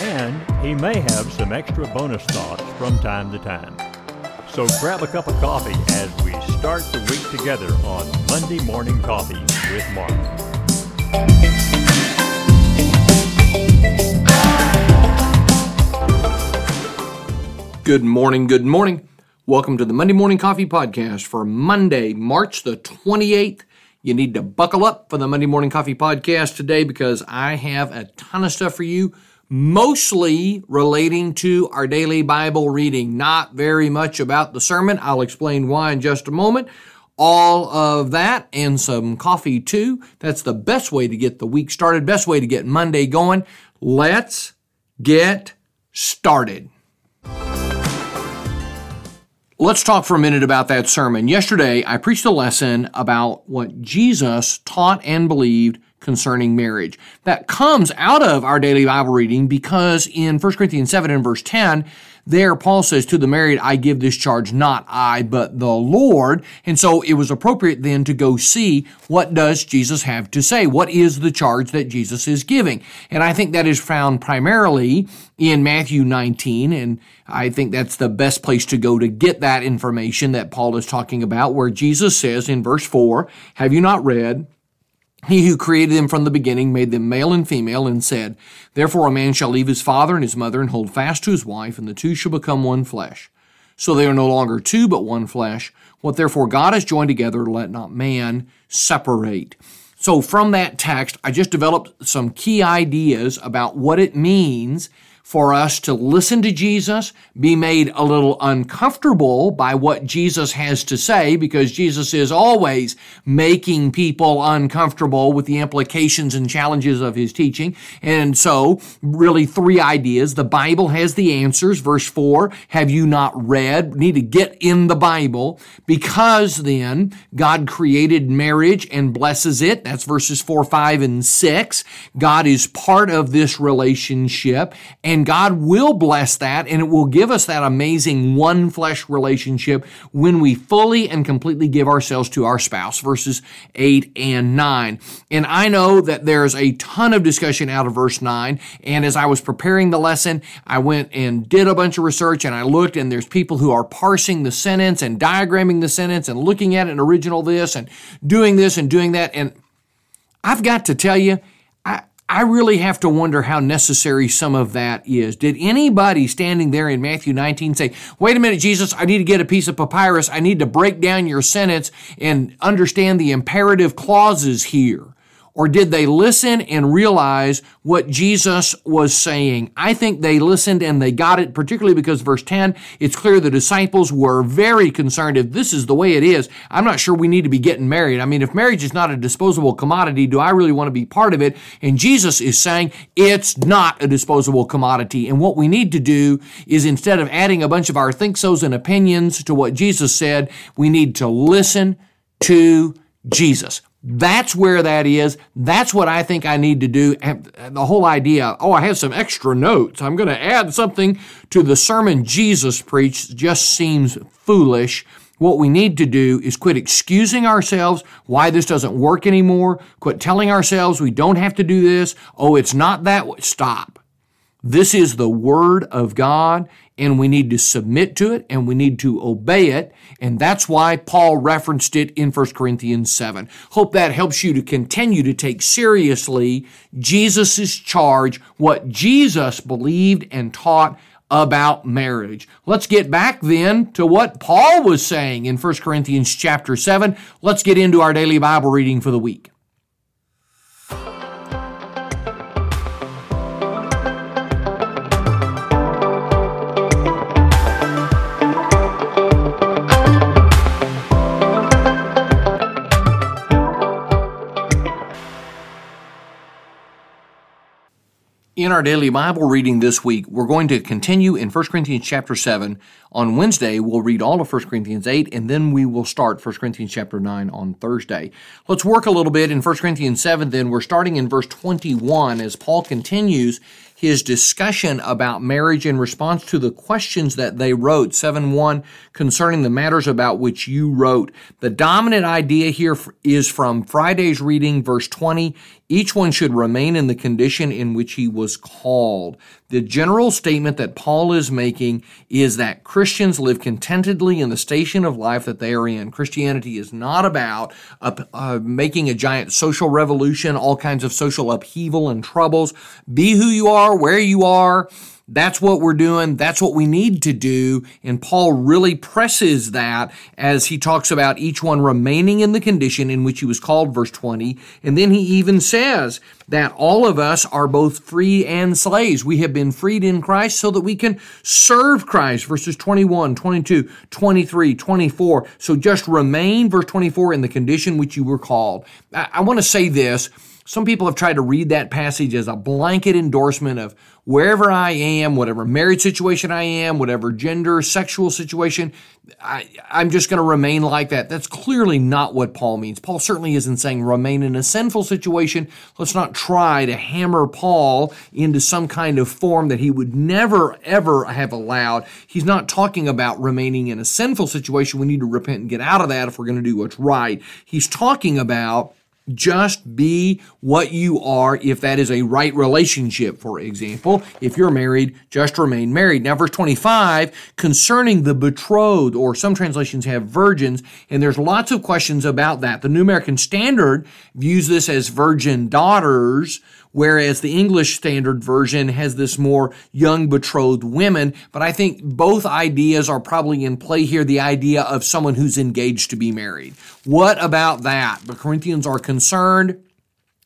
And he may have some extra bonus thoughts from time to time. So grab a cup of coffee as we start the week together on Monday Morning Coffee with Mark. Good morning, good morning. Welcome to the Monday Morning Coffee Podcast for Monday, March the 28th. You need to buckle up for the Monday Morning Coffee Podcast today because I have a ton of stuff for you. Mostly relating to our daily Bible reading, not very much about the sermon. I'll explain why in just a moment. All of that and some coffee too. That's the best way to get the week started, best way to get Monday going. Let's get started. Let's talk for a minute about that sermon. Yesterday, I preached a lesson about what Jesus taught and believed concerning marriage. That comes out of our daily Bible reading because in 1 Corinthians 7 and verse 10, there Paul says, to the married, I give this charge, not I, but the Lord. And so it was appropriate then to go see what does Jesus have to say? What is the charge that Jesus is giving? And I think that is found primarily in Matthew 19, and I think that's the best place to go to get that information that Paul is talking about, where Jesus says in verse 4, have you not read, He who created them from the beginning made them male and female and said, therefore a man shall leave his father and his mother and hold fast to his wife, and the two shall become one flesh. So they are no longer two, but one flesh. What therefore God has joined together, let not man separate. So from that text, I just developed some key ideas about what it means for us to listen to Jesus, be made a little uncomfortable by what Jesus has to say, because Jesus is always making people uncomfortable with the implications and challenges of his teaching. And so, really three ideas. The Bible has the answers. Verse 4, have you not read? We need to get in the Bible, because then God created marriage and blesses it. That's verses 4, 5, and 6. God is part of this relationship, and God will bless that, and it will give us that amazing one-flesh relationship when we fully and completely give ourselves to our spouse, verses 8 and 9. And I know that there's a ton of discussion out of verse 9, and as I was preparing the lesson, I went and did a bunch of research, and I looked, and there's people who are parsing the sentence and diagramming the sentence and looking at an original this and doing this and doing that, and I've got to tell you, I really have to wonder how necessary some of that is. Did anybody standing there in Matthew 19 say, wait a minute, Jesus, I need to get a piece of papyrus. I need to break down your sentence and understand the imperative clauses here? Or did they listen and realize what Jesus was saying? I think they listened and they got it, particularly because verse 10, it's clear the disciples were very concerned. If this is the way it is, I'm not sure we need to be getting married. I mean, if marriage is not a disposable commodity, do I really want to be part of it? And Jesus is saying it's not a disposable commodity. And what we need to do is, instead of adding a bunch of our think-sos and opinions to what Jesus said, we need to listen to Jesus. That's where that is. That's what I think I need to do. And the whole idea, I have some extra notes, I'm going to add something to the sermon Jesus preached, just seems foolish. What we need to do is quit excusing ourselves why this doesn't work anymore, quit telling ourselves we don't have to do this. Oh, it's not that way. Stop. This is the Word of God, and we need to submit to it, and we need to obey it, and that's why Paul referenced it in 1 Corinthians 7. Hope that helps you to continue to take seriously Jesus' charge, what Jesus believed and taught about marriage. Let's get back then to what Paul was saying in 1 Corinthians chapter 7. Let's get into our daily Bible reading for the week. In our daily Bible reading this week, we're going to continue in 1 Corinthians chapter 7. On Wednesday, we'll read all of 1 Corinthians 8, and then we will start 1 Corinthians chapter 9 on Thursday. Let's work a little bit in 1 Corinthians 7, then. We're starting in verse 21 as Paul continues his discussion about marriage in response to the questions that they wrote, 7:1, concerning the matters about which you wrote. The dominant idea here is from Friday's reading, verse 20, each one should remain in the condition in which he was called. The general statement that Paul is making is that Christians live contentedly in the station of life that they are in. Christianity is not about making a giant social revolution, all kinds of social upheaval and troubles. Be who you are, where you are. That's what we're doing. That's what we need to do. And Paul really presses that as he talks about each one remaining in the condition in which he was called, verse 20. And then he even says that all of us are both free and slaves. We have been freed in Christ so that we can serve Christ, verses 21, 22, 23, 24. So just remain, verse 24, in the condition which you were called. I want to say this. Some people have tried to read that passage as a blanket endorsement of wherever I am, whatever marriage situation I am, whatever gender, sexual situation, I'm just going to remain like that. That's clearly not what Paul means. Paul certainly isn't saying remain in a sinful situation. Let's not try to hammer Paul into some kind of form that he would never, ever have allowed. He's not talking about remaining in a sinful situation. We need to repent and get out of that if we're going to do what's right. He's talking about just be what you are if that is a right relationship, for example. If you're married, just remain married. Now, verse 25, concerning the betrothed, or some translations have virgins, and there's lots of questions about that. The New American Standard views this as virgin daughters, whereas the English Standard Version has this more young betrothed women. But I think both ideas are probably in play here, the idea of someone who's engaged to be married. What about that? The Corinthians are concerned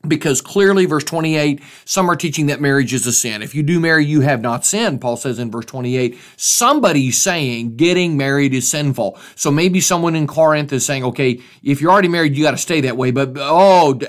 because clearly, verse 28, some are teaching that marriage is a sin. If you do marry, you have not sinned, Paul says in verse 28. Somebody's saying getting married is sinful. So maybe someone in Corinth is saying, okay, if you're already married, you got to stay that way. But,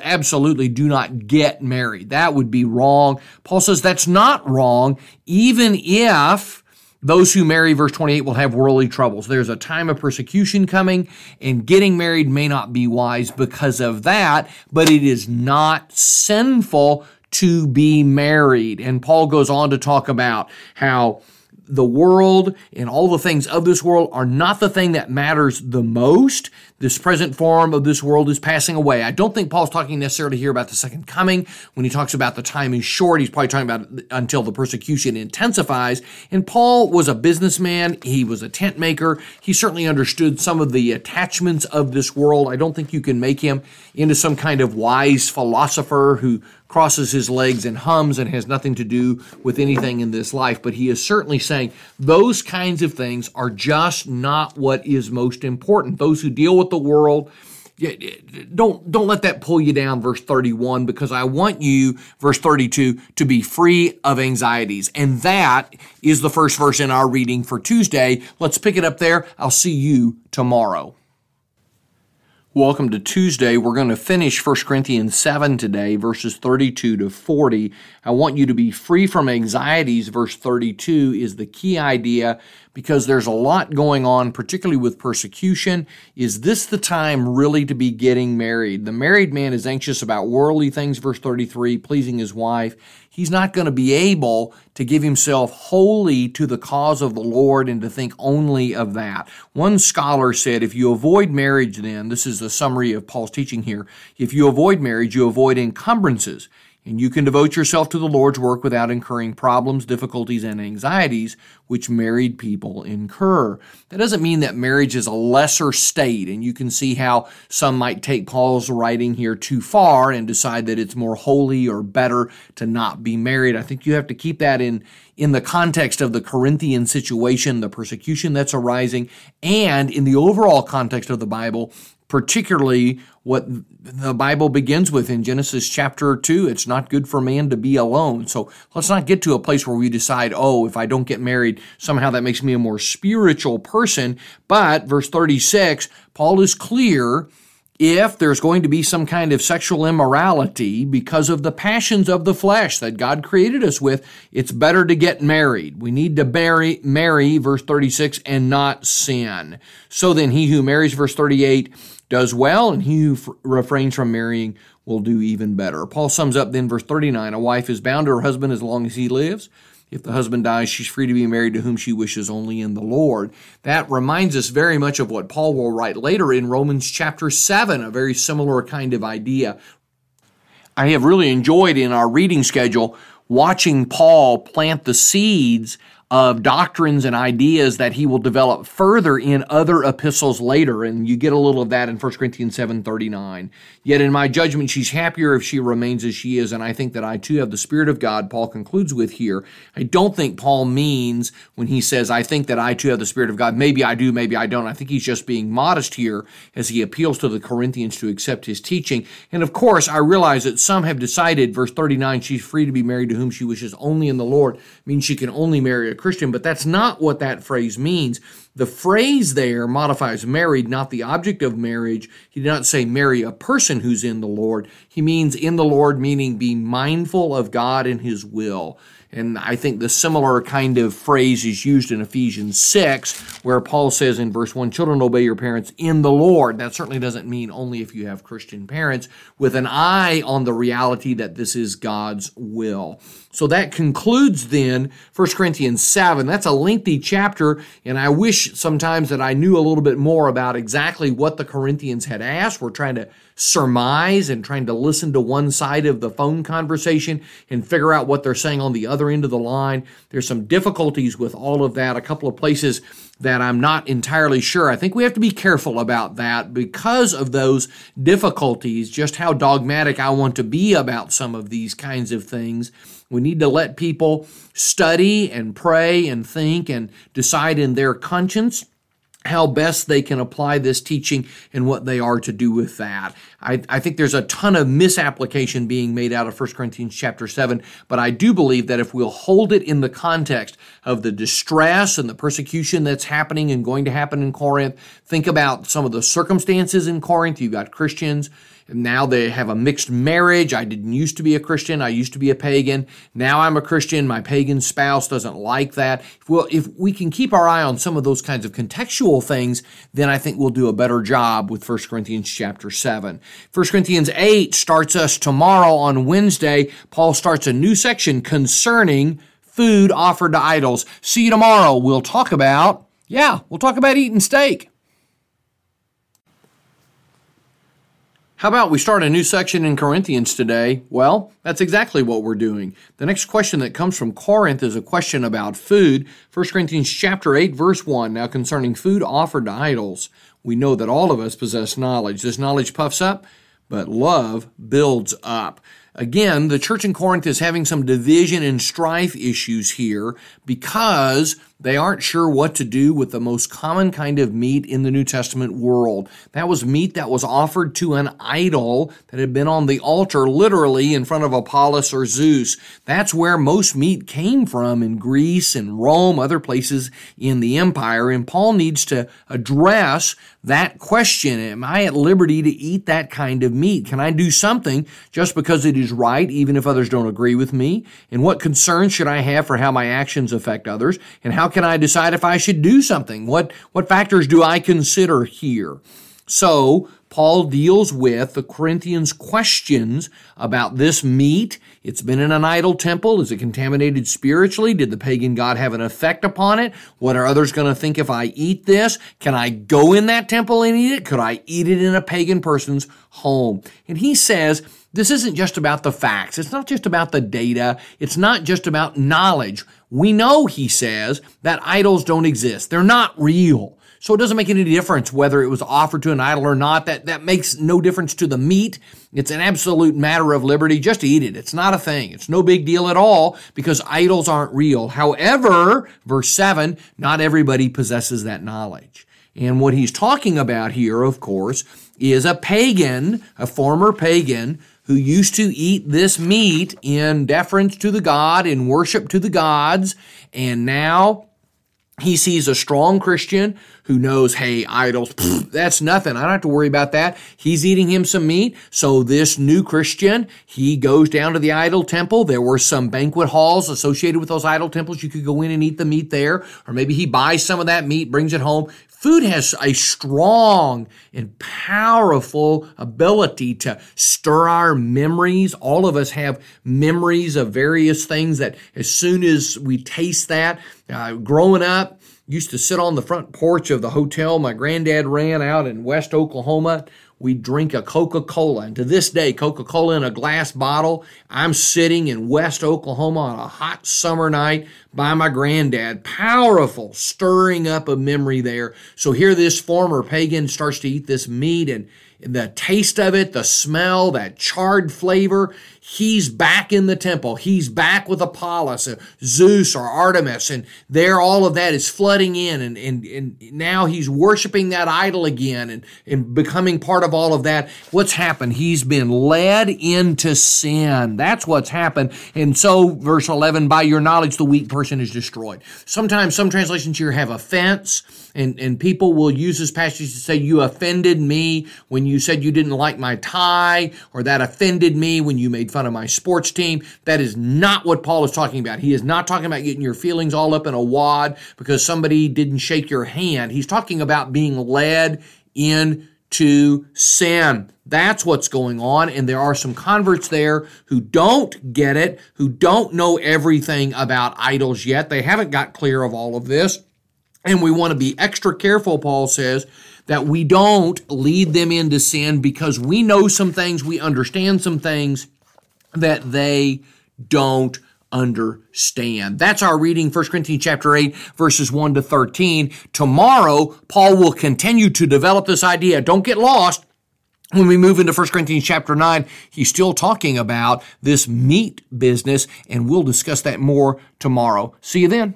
absolutely do not get married. That would be wrong. Paul says that's not wrong, even if those who marry, verse 28, will have worldly troubles. There's a time of persecution coming, and getting married may not be wise because of that, but it is not sinful to be married. And Paul goes on to talk about how the world and all the things of this world are not the thing that matters the most. This present form of this world is passing away. I don't think Paul's talking necessarily here about the second coming. When he talks about the time is short, he's probably talking about until the persecution intensifies. And Paul was a businessman. He was a tent maker. He certainly understood some of the attachments of this world. I don't think you can make him into some kind of wise philosopher who crosses his legs and hums and has nothing to do with anything in this life. But he is certainly saying those kinds of things are just not what is most important. Those who deal with the world, don't let that pull you down, verse 31, because I want you, verse 32, to be free of anxieties. And that is the first verse in our reading for Tuesday. Let's pick it up there. I'll see you tomorrow. Welcome to Tuesday. We're going to finish 1 Corinthians 7 today, verses 32 to 40. I want you to be free from anxieties, verse 32 is the key idea because there's a lot going on, particularly with persecution. Is this the time really to be getting married? The married man is anxious about worldly things, verse 33, pleasing his wife. He's not going to be able to give himself wholly to the cause of the Lord and to think only of that. One scholar said, if you avoid marriage then, this is a summary of Paul's teaching here, if you avoid marriage, you avoid encumbrances, and you can devote yourself to the Lord's work without incurring problems, difficulties, and anxieties which married people incur. That doesn't mean that marriage is a lesser state, and you can see how some might take Paul's writing here too far and decide that it's more holy or better to not be married. I think you have to keep that in the context of the Corinthian situation, the persecution that's arising, and in the overall context of the Bible, particularly what the Bible begins with in Genesis chapter 2. It's not good for man to be alone. So let's not get to a place where we decide, if I don't get married, somehow that makes me a more spiritual person. But verse 36, Paul is clear if there's going to be some kind of sexual immorality because of the passions of the flesh that God created us with, it's better to get married. We need to marry, verse 36, and not sin. So then he who marries, verse 38, does well, and he who refrains from marrying will do even better. Paul sums up then verse 39, a wife is bound to her husband as long as he lives. If the husband dies, she's free to be married to whom she wishes, only in the Lord. That reminds us very much of what Paul will write later in Romans chapter 7, a very similar kind of idea. I have really enjoyed in our reading schedule watching Paul plant the seeds of doctrines and ideas that he will develop further in other epistles later, and you get a little of that in 1 Corinthians 7:39. Yet in my judgment, she's happier if she remains as she is, and I think that I too have the Spirit of God, Paul concludes with here. I don't think Paul means when he says, I think that I too have the Spirit of God. Maybe I do, maybe I don't. I think he's just being modest here as he appeals to the Corinthians to accept his teaching. And of course, I realize that some have decided, verse 39, she's free to be married to whom she wishes, only in the Lord, means she can only marry a Christian, but that's not what that phrase means. The phrase there modifies married, not the object of marriage. He did not say marry a person who's in the Lord. He means in the Lord, meaning be mindful of God and his will. And I think the similar kind of phrase is used in Ephesians 6, where Paul says in verse 1, children, obey your parents in the Lord. That certainly doesn't mean only if you have Christian parents, with an eye on the reality that this is God's will. So that concludes then 1 Corinthians 7. That's a lengthy chapter, and I wish sometimes that I knew a little bit more about exactly what the Corinthians had asked. We're trying to surmise and trying to listen to one side of the phone conversation and figure out what they're saying on the other end of the line. There's some difficulties with all of that. A couple of places that I'm not entirely sure. I think we have to be careful about that because of those difficulties, just how dogmatic I want to be about some of these kinds of things. We need to let people study and pray and think and decide in their conscience how best they can apply this teaching and what they are to do with that. I think there's a ton of misapplication being made out of 1 Corinthians chapter 7, but I do believe that if we'll hold it in the context of the distress and the persecution that's happening and going to happen in Corinth, think about some of the circumstances in Corinth. You've got Christians, and now they have a mixed marriage. I didn't used to be a Christian. I used to be a pagan. Now I'm a Christian. My pagan spouse doesn't like that. Well, if we can keep our eye on some of those kinds of contextual things, then I think we'll do a better job with 1 Corinthians chapter 7. 1 Corinthians 8 starts us tomorrow on Wednesday. Paul starts a new section concerning food offered to idols. See you tomorrow. We'll talk about eating steak. How about we start a new section in Corinthians today? Well, that's exactly what we're doing. The next question that comes from Corinth is a question about food. 1 Corinthians chapter 8, verse 1, now concerning food offered to idols, we know that all of us possess knowledge. This knowledge puffs up, but love builds up. Again, the church in Corinth is having some division and strife issues here because they aren't sure what to do with the most common kind of meat in the New Testament world. That was meat that was offered to an idol that had been on the altar literally in front of Apollos or Zeus. That's where most meat came from in Greece and Rome, other places in the empire. And Paul needs to address that question. Am I at liberty to eat that kind of meat? Can I do something just because it is right, even if others don't agree with me? And what concerns should I have for how my actions affect others? And how can I decide if I should do something? What factors do I consider here? So Paul deals with the Corinthians' questions about this meat. It's been in an idol temple. Is it contaminated spiritually? Did the pagan god have an effect upon it? What are others going to think if I eat this? Can I go in that temple and eat it? Could I eat it in a pagan person's home? And he says, this isn't just about the facts. It's not just about the data. It's not just about knowledge. We know, he says, that idols don't exist. They're not real. So it doesn't make any difference whether it was offered to an idol or not. That makes no difference to the meat. It's an absolute matter of liberty. Just eat it. It's not a thing. It's no big deal at all because idols aren't real. However, verse 7, not everybody possesses that knowledge. And what he's talking about here, of course, is a pagan, a former pagan, who used to eat this meat in deference to the god, in worship to the gods, and now He sees a strong Christian who knows, hey, idols, that's nothing. I don't have to worry about that. He's eating him some meat. So this new Christian, he goes down to the idol temple. There were some banquet halls associated with those idol temples. You could go in and eat the meat there. Or maybe he buys some of that meat, brings it home. Food has a strong and powerful ability to stir our memories. All of us have memories of various things that as soon as we taste that, growing up, used to sit on the front porch of the hotel my granddad ran out in West Oklahoma. We'd drink a Coca-Cola. And to this day, Coca-Cola in a glass bottle. I'm sitting in West Oklahoma on a hot summer night by my granddad. Powerful, stirring up a memory there. So here this former pagan starts to eat this meat, and the taste of it, the smell, that charred flavor, he's back in the temple. He's back with Apollos, Zeus or Artemis, and there all of that is flooding in, and now he's worshiping that idol again and becoming part of all of that. What's happened? He's been led into sin. That's what's happened. And so, verse 11, by your knowledge, the weak person is destroyed. Sometimes some translations here have offense, and people will use this passage to say, you offended me when you said you didn't like my tie, or that offended me when you made fun of my sports team. That is not what Paul is talking about. He is not talking about getting your feelings all up in a wad because somebody didn't shake your hand. He's talking about being led into sin. That's what's going on, and there are some converts there who don't get it, who don't know everything about idols yet. They haven't got clear of all of this, and we want to be extra careful, Paul says, that we don't lead them into sin because we know some things, we understand some things that they don't understand. That's our reading, 1 Corinthians chapter 8, verses 1 to 13. Tomorrow, Paul will continue to develop this idea. Don't get lost. When we move into 1 Corinthians chapter 9, he's still talking about this meat business, and we'll discuss that more tomorrow. See you then.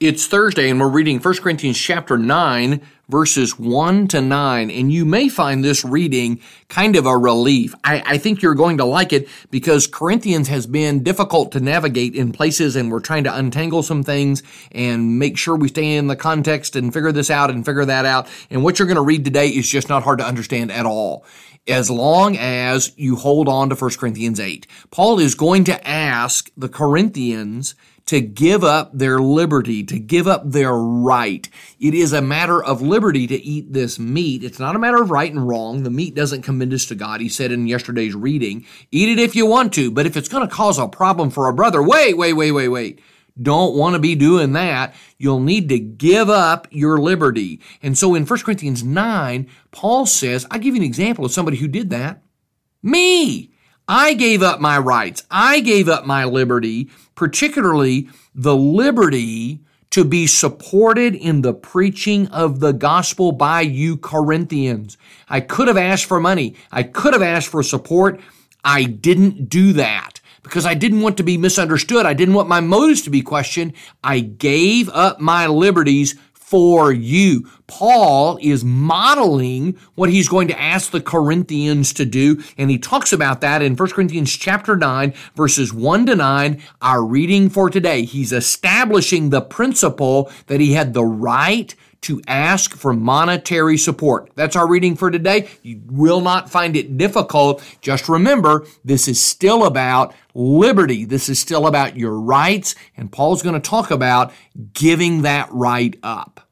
It's Thursday, and we're reading 1 Corinthians chapter 9, verses 1 to 9, and you may find this reading kind of a relief. I think you're going to like it because Corinthians has been difficult to navigate in places, and we're trying to untangle some things and make sure we stay in the context and figure this out and figure that out. And what you're going to read today is just not hard to understand at all, as long as you hold on to 1 Corinthians 8. Paul is going to ask the Corinthians to give up their liberty, to give up their right. It is a matter of liberty to eat this meat. It's not a matter of right and wrong. The meat doesn't commend us to God. He said in yesterday's reading, eat it if you want to, but if it's going to cause a problem for a brother, wait. Don't want to be doing that. You'll need to give up your liberty. And so in 1 Corinthians 9, Paul says, I'll give you an example of somebody who did that. Me. I gave up my rights. I gave up my liberty, particularly the liberty to be supported in the preaching of the gospel by you Corinthians. I could have asked for money. I could have asked for support. I didn't do that because I didn't want to be misunderstood. I didn't want my motives to be questioned. I gave up my liberties for you. Paul is modeling what he's going to ask the Corinthians to do, and he talks about that in 1 Corinthians chapter 9, verses 1 to 9, our reading for today. He's establishing the principle that he had the right to ask for monetary support. That's our reading for today. You will not find it difficult. Just remember, this is still about liberty. This is still about your rights, and Paul's going to talk about giving that right up.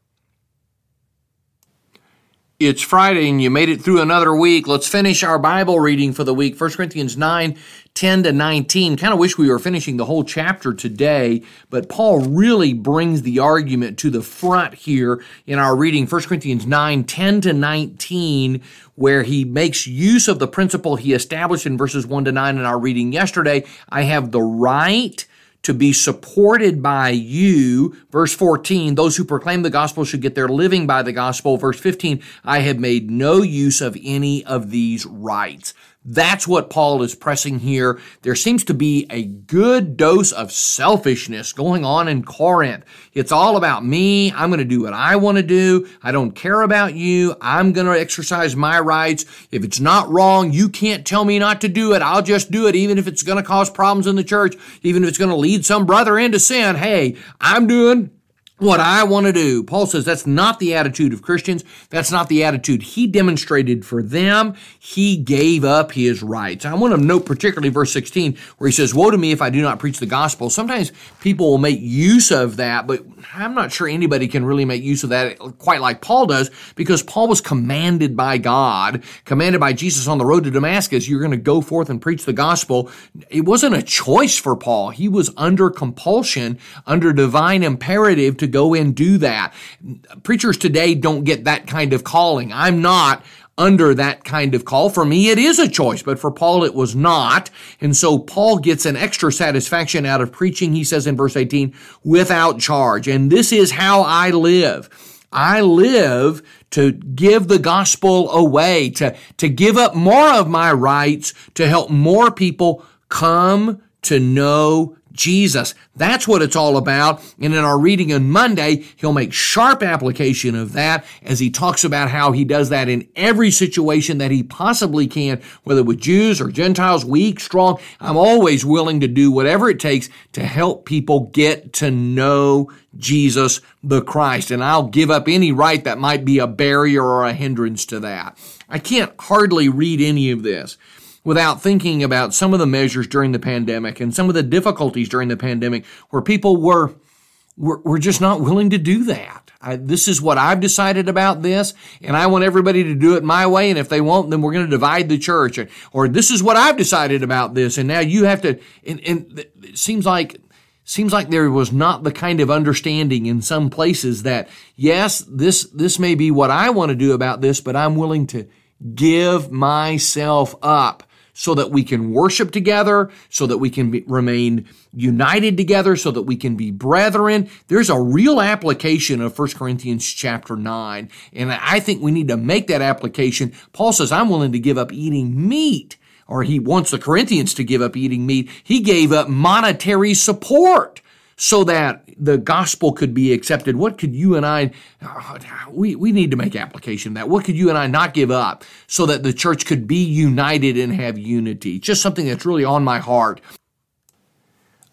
It's Friday, and you made it through another week. Let's finish our Bible reading for the week, 1 Corinthians 9, 10 to 19. Kind of wish we were finishing the whole chapter today, but Paul really brings the argument to the front here in our reading, 1 Corinthians 9, 10 to 19, where he makes use of the principle he established in verses 1 to 9 in our reading yesterday. I have the right to be supported by you. Verse 14, those who proclaim the gospel should get their living by the gospel. Verse 15, I have made no use of any of these rights. That's what Paul is pressing here. There seems to be a good dose of selfishness going on in Corinth. It's all about me. I'm going to do what I want to do. I don't care about you. I'm going to exercise my rights. If it's not wrong, you can't tell me not to do it. I'll just do it, even if it's going to cause problems in the church, even if it's going to lead some brother into sin. Hey, I'm doing what I want to do. Paul says that's not the attitude of Christians. That's not the attitude he demonstrated for them. He gave up his rights. I want to note particularly verse 16 where he says, "Woe to me if I do not preach the gospel." Sometimes people will make use of that, but I'm not sure anybody can really make use of that quite like Paul does, because Paul was commanded by God, commanded by Jesus on the road to Damascus, you're going to go forth and preach the gospel. It wasn't a choice for Paul. He was under compulsion, under divine imperative to go and do that. Preachers today don't get that kind of calling. I'm not under that kind of call. For me, it is a choice, but for Paul, it was not. And so Paul gets an extra satisfaction out of preaching, he says in verse 18, without charge. And this is how I live. I live to give the gospel away, to give up more of my rights, to help more people come to know Jesus. That's what it's all about. And in our reading on Monday, he'll make sharp application of that as he talks about how he does that in every situation that he possibly can, whether with Jews or Gentiles, weak, strong. I'm always willing to do whatever it takes to help people get to know Jesus the Christ. And I'll give up any right that might be a barrier or a hindrance to that. I can't hardly read any of this without thinking about some of the measures during the pandemic and some of the difficulties during the pandemic where people were just not willing to do that. This is what I've decided about this, and I want everybody to do it my way, and if they won't, then we're going to divide the church. Or this is what I've decided about this, and now you have to, and it seems like there was not the kind of understanding in some places that, yes, this may be what I want to do about this, but I'm willing to give myself up so that we can worship together, so that we can remain united together, so that we can be brethren. There's a real application of 1 Corinthians chapter 9, and I think we need to make that application. Paul says, I'm willing to give up eating meat, or he wants the Corinthians to give up eating meat. He gave up monetary support so that the gospel could be accepted. What could you and I, we need to make application of that. What could you and I not give up so that the church could be united and have unity? Just something that's really on my heart.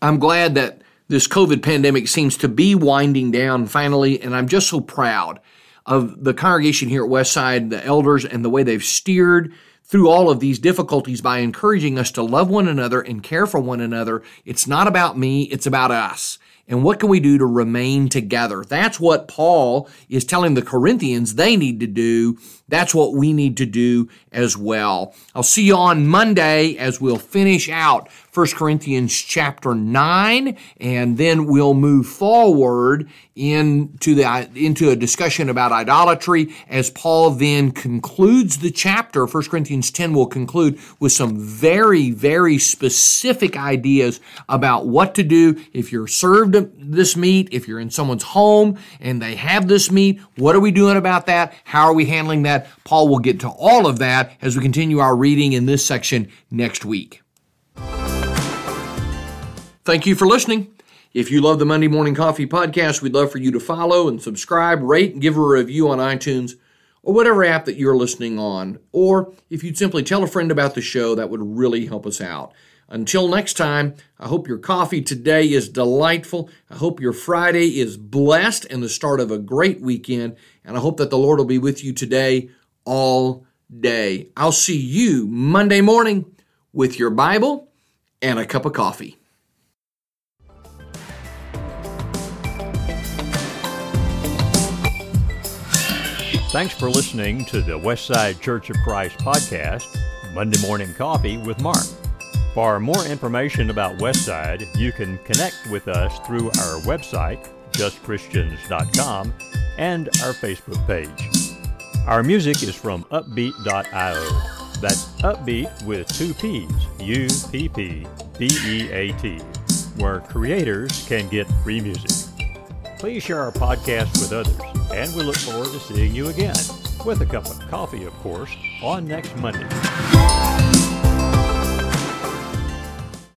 I'm glad that this COVID pandemic seems to be winding down finally, and I'm just so proud of the congregation here at Westside, the elders, and the way they've steered through all of these difficulties by encouraging us to love one another and care for one another. It's not about me, it's about us. And what can we do to remain together? That's what Paul is telling the Corinthians they need to do. That's what we need to do as well. I'll see you on Monday as we'll finish out 1 Corinthians chapter 9, and then we'll move forward into a discussion about idolatry as Paul then concludes the chapter. 1 Corinthians 10 will conclude with some very, very specific ideas about what to do if you're served this meat, if you're in someone's home and they have this meat. What are we doing about that? How are we handling that? Paul will get to all of that as we continue our reading in this section next week. Thank you for listening. If you love the Monday Morning Coffee podcast, we'd love for you to follow and subscribe, rate, and give a review on iTunes or whatever app that you're listening on. Or if you'd simply tell a friend about the show, that would really help us out. Until next time, I hope your coffee today is delightful. I hope your Friday is blessed and the start of a great weekend. And I hope that the Lord will be with you today, all day. I'll see you Monday morning with your Bible and a cup of coffee. Thanks for listening to the Westside Church of Christ podcast, Monday Morning Coffee with Mark. For more information about Westside, you can connect with us through our website, justchristians.com, and our Facebook page. Our music is from upbeat.io. That's upbeat with two P's, U-P-P-B-E-A-T, where creators can get free music. Please share our podcast with others, and we look forward to seeing you again, with a cup of coffee, of course, on next Monday.